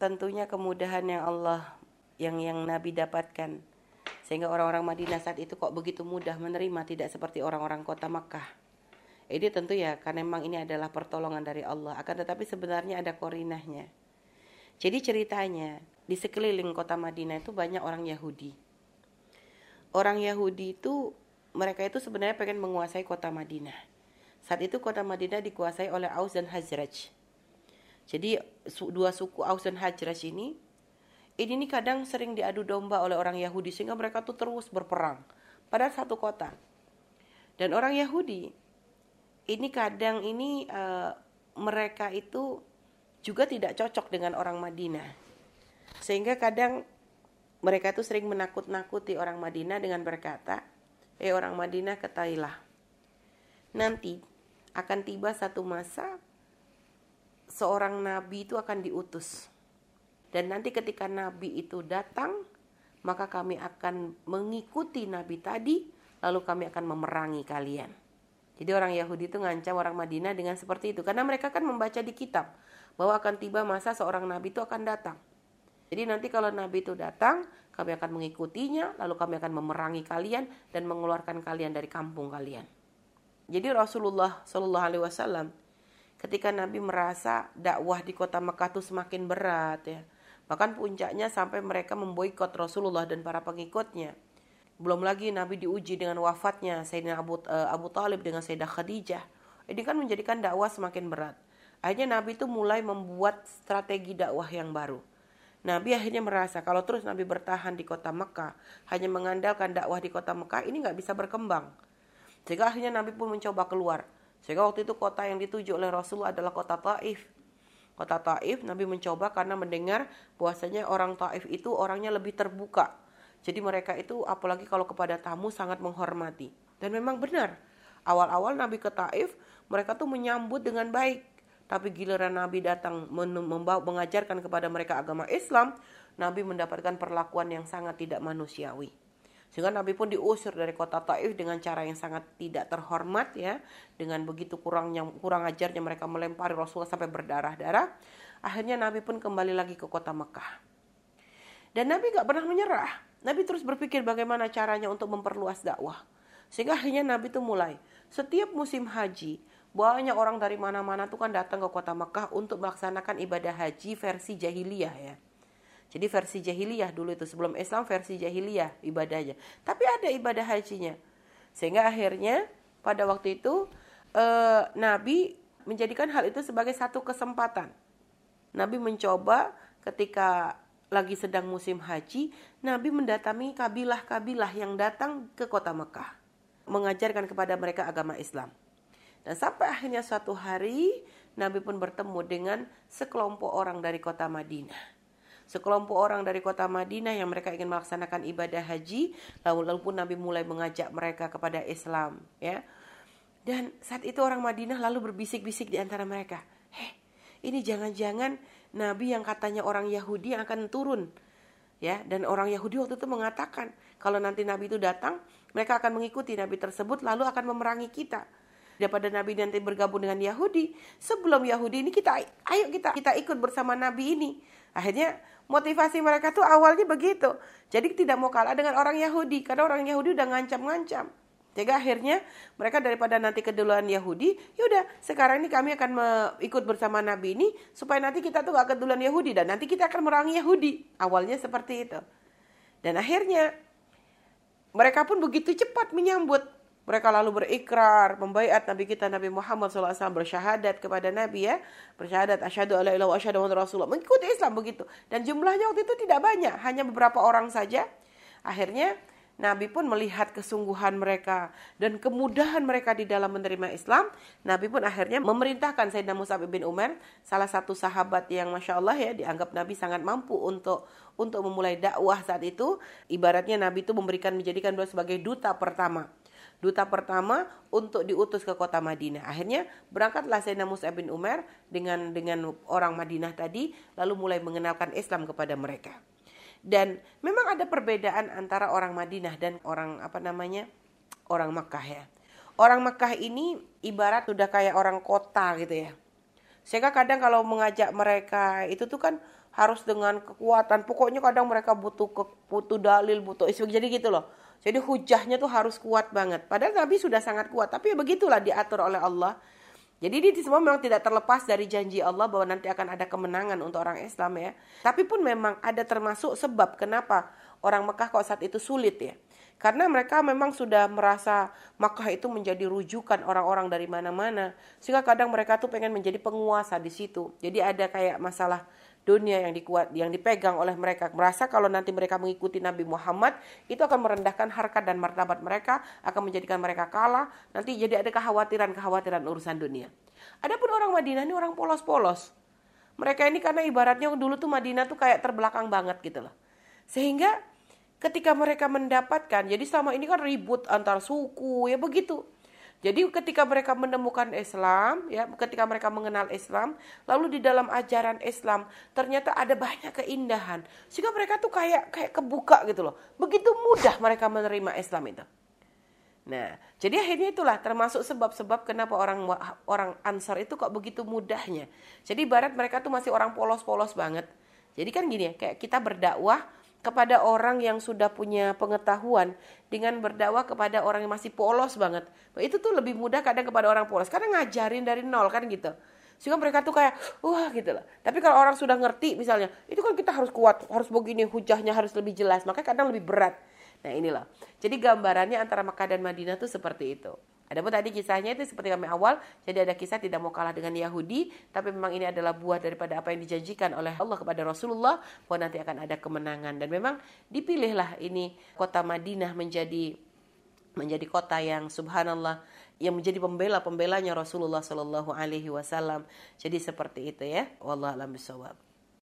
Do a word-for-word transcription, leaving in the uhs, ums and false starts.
tentunya kemudahan yang Allah yang yang Nabi dapatkan, sehingga orang-orang Madinah saat itu kok begitu mudah menerima, tidak seperti orang-orang kota Mekkah. Ini tentu ya karena memang ini adalah pertolongan dari Allah, akan tetapi sebenarnya ada korinahnya. Jadi ceritanya di sekeliling kota Madinah itu banyak orang Yahudi. Orang Yahudi itu mereka itu sebenarnya pengen menguasai kota Madinah. Saat itu kota Madinah dikuasai oleh Aus dan Khazraj. Jadi dua suku Aus dan Khazraj ini, ini nih kadang sering diadu domba oleh orang Yahudi sehingga mereka tuh terus berperang. Padahal satu kota. Dan orang Yahudi ini kadang ini uh, mereka itu juga tidak cocok dengan orang Madinah. Sehingga kadang mereka tuh sering menakut-nakuti orang Madinah dengan berkata, "Eh orang Madinah ketahuilah, nanti akan tiba satu masa seorang nabi itu akan diutus. Dan nanti ketika nabi itu datang, maka kami akan mengikuti nabi tadi, lalu kami akan memerangi kalian." Jadi orang Yahudi itu ngancam orang Madinah dengan seperti itu. Karena mereka kan membaca di kitab bahwa akan tiba masa seorang nabi itu akan datang. Jadi nanti kalau nabi itu datang, kami akan mengikutinya, lalu kami akan memerangi kalian dan mengeluarkan kalian dari kampung kalian. Jadi Rasulullah Shallallahu Alaihi Wasallam ketika Nabi merasa dakwah di kota Mekkah itu semakin berat ya. Bahkan puncaknya sampai mereka memboikot Rasulullah dan para pengikutnya. Belum lagi Nabi diuji dengan wafatnya Sayyidina Abu, uh, Abu Thalib dengan Sayyidah Khadijah. Ini kan menjadikan dakwah semakin berat. Akhirnya Nabi itu mulai membuat strategi dakwah yang baru. Nabi akhirnya merasa kalau terus Nabi bertahan di kota Mekkah, hanya mengandalkan dakwah di kota Mekkah, ini gak bisa berkembang. Sehingga akhirnya Nabi pun mencoba keluar. Sehingga waktu itu kota yang dituju oleh Rasul adalah kota Taif. Kota Taif Nabi mencoba karena mendengar bahwasanya orang Taif itu orangnya lebih terbuka. Jadi mereka itu apalagi kalau kepada tamu sangat menghormati. Dan memang benar, awal-awal Nabi ke Taif mereka tuh menyambut dengan baik. Tapi giliran Nabi datang membawa, mengajarkan kepada mereka agama Islam, Nabi mendapatkan perlakuan yang sangat tidak manusiawi. Sehingga Nabi pun diusir dari kota Taif dengan cara yang sangat tidak terhormat ya, dengan begitu kurangnya kurang ajarnya mereka melempari Rasulullah sampai berdarah-darah. Akhirnya Nabi pun kembali lagi ke kota Mekkah. Dan Nabi gak pernah menyerah. Nabi terus berpikir bagaimana caranya untuk memperluas dakwah. Sehingga akhirnya Nabi tuh mulai setiap musim haji, banyak orang dari mana-mana tuh kan datang ke kota Mekkah untuk melaksanakan ibadah haji versi jahiliyah ya. Jadi versi jahiliyah dulu itu sebelum Islam versi jahiliyah ibadahnya. Tapi ada ibadah hajinya. Sehingga akhirnya pada waktu itu eh, Nabi menjadikan hal itu sebagai satu kesempatan. Nabi mencoba ketika lagi sedang musim haji, Nabi mendatangi kabilah-kabilah yang datang ke kota Mekkah, mengajarkan kepada mereka agama Islam. Dan sampai akhirnya suatu hari Nabi pun bertemu dengan sekelompok orang dari kota Madinah. Sekelompok orang dari kota Madinah yang mereka ingin melaksanakan ibadah haji, lalu, lalu pun Nabi mulai mengajak mereka kepada Islam, ya. Dan saat itu orang Madinah lalu berbisik-bisik di antara mereka, "Heh, ini jangan-jangan Nabi yang katanya orang Yahudi yang akan turun." Ya, dan orang Yahudi waktu itu mengatakan, kalau nanti Nabi itu datang, mereka akan mengikuti Nabi tersebut lalu akan memerangi kita. Daripada Nabi nanti bergabung dengan Yahudi, sebelum Yahudi ini kita ayo kita kita ikut bersama Nabi ini. Akhirnya motivasi mereka tuh awalnya begitu. Jadi tidak mau kalah dengan orang Yahudi karena orang Yahudi udah ngancam-ngancam. Jadi akhirnya mereka daripada nanti keduluan Yahudi, yaudah sekarang ini kami akan ikut bersama Nabi ini supaya nanti kita tuh gak keduluan Yahudi dan nanti kita akan merangi Yahudi. Awalnya seperti itu. Dan akhirnya mereka pun begitu cepat menyambut. Mereka lalu berikrar, membaiat Nabi kita Nabi Muhammad Shallallahu Alaihi Wasallam, bersyahadat kepada Nabi ya, bersyahadat asyhadu alla ilaha illallah wa asyhadu anna rasulullah, mengikuti Islam begitu. Dan jumlahnya waktu itu tidak banyak, hanya beberapa orang saja. Akhirnya Nabi pun melihat kesungguhan mereka dan kemudahan mereka di dalam menerima Islam. Nabi pun akhirnya memerintahkan Sayyidina Mus'ab bin Umar, salah satu sahabat yang masya Allah ya dianggap Nabi sangat mampu untuk untuk memulai dakwah saat itu. Ibaratnya Nabi itu memberikan menjadikan beliau sebagai duta pertama. Duta pertama untuk diutus ke kota Madinah. Akhirnya berangkatlah Sayyidina Mus'ab bin Umar dengan dengan orang Madinah tadi, lalu mulai mengenalkan Islam kepada mereka. Dan memang ada perbedaan antara orang Madinah dan orang apa namanya orang Mekkah ya. Orang Mekkah ini ibarat sudah kayak orang kota gitu ya. Sehingga kadang kalau mengajak mereka itu tuh kan harus dengan kekuatan. Pokoknya kadang mereka butuh ke, butuh dalil, butuh isbak. Jadi gitu loh. Jadi hujahnya tuh harus kuat banget. Padahal Nabi sudah sangat kuat, tapi ya begitulah diatur oleh Allah. Jadi ini semua memang tidak terlepas dari janji Allah bahwa nanti akan ada kemenangan untuk orang Islam ya. Tapi pun memang ada termasuk sebab kenapa orang Mekkah kok saat itu sulit ya. Karena mereka memang sudah merasa Mekkah itu menjadi rujukan orang-orang dari mana-mana. Sehingga kadang mereka tuh pengen menjadi penguasa di situ. Jadi ada kayak masalah dunia yang dikuat, yang dipegang oleh mereka. Merasa kalau nanti mereka mengikuti Nabi Muhammad, itu akan merendahkan harkat dan martabat mereka, akan menjadikan mereka kalah. Nanti jadi ada kekhawatiran-kekhawatiran urusan dunia. Adapun orang Madinah ini orang polos-polos. Mereka ini karena ibaratnya dulu tuh Madinah tuh kayak terbelakang banget gitu loh. Sehingga ketika mereka mendapatkan, jadi selama ini kan ribut antar suku, ya begitu. Jadi ketika mereka menemukan Islam, ya ketika mereka mengenal Islam, lalu di dalam ajaran Islam ternyata ada banyak keindahan. Sehingga mereka tuh kayak kayak kebuka gitu loh. Begitu mudah mereka menerima Islam itu. Nah, jadi akhirnya itulah termasuk sebab-sebab kenapa orang orang Ansar itu kok begitu mudahnya. Jadi barat mereka tuh masih orang polos-polos banget. Jadi kan gini ya, kayak kita berdakwah kepada orang yang sudah punya pengetahuan dengan berdakwah kepada orang yang masih polos banget. Itu tuh lebih mudah kadang kepada orang polos karena ngajarin dari nol kan gitu. Sehingga mereka tuh kayak wah gitu loh. Tapi kalau orang sudah ngerti misalnya, itu kan kita harus kuat, harus begini, hujahnya harus lebih jelas, makanya kadang lebih berat. Nah, inilah. Jadi gambarannya antara Mekkah dan Madinah tuh seperti itu. Adapun tadi kisahnya itu seperti kami awal, jadi ada kisah tidak mau kalah dengan Yahudi, tapi memang ini adalah buah daripada apa yang dijanjikan oleh Allah kepada Rasulullah, bahwa nanti akan ada kemenangan. Dan memang dipilihlah ini kota Madinah menjadi menjadi kota yang subhanallah, yang menjadi pembela-pembelanya Rasulullah sallallahu alaihi wasallam. Jadi seperti itu ya. Wallahu a'lam bishawab.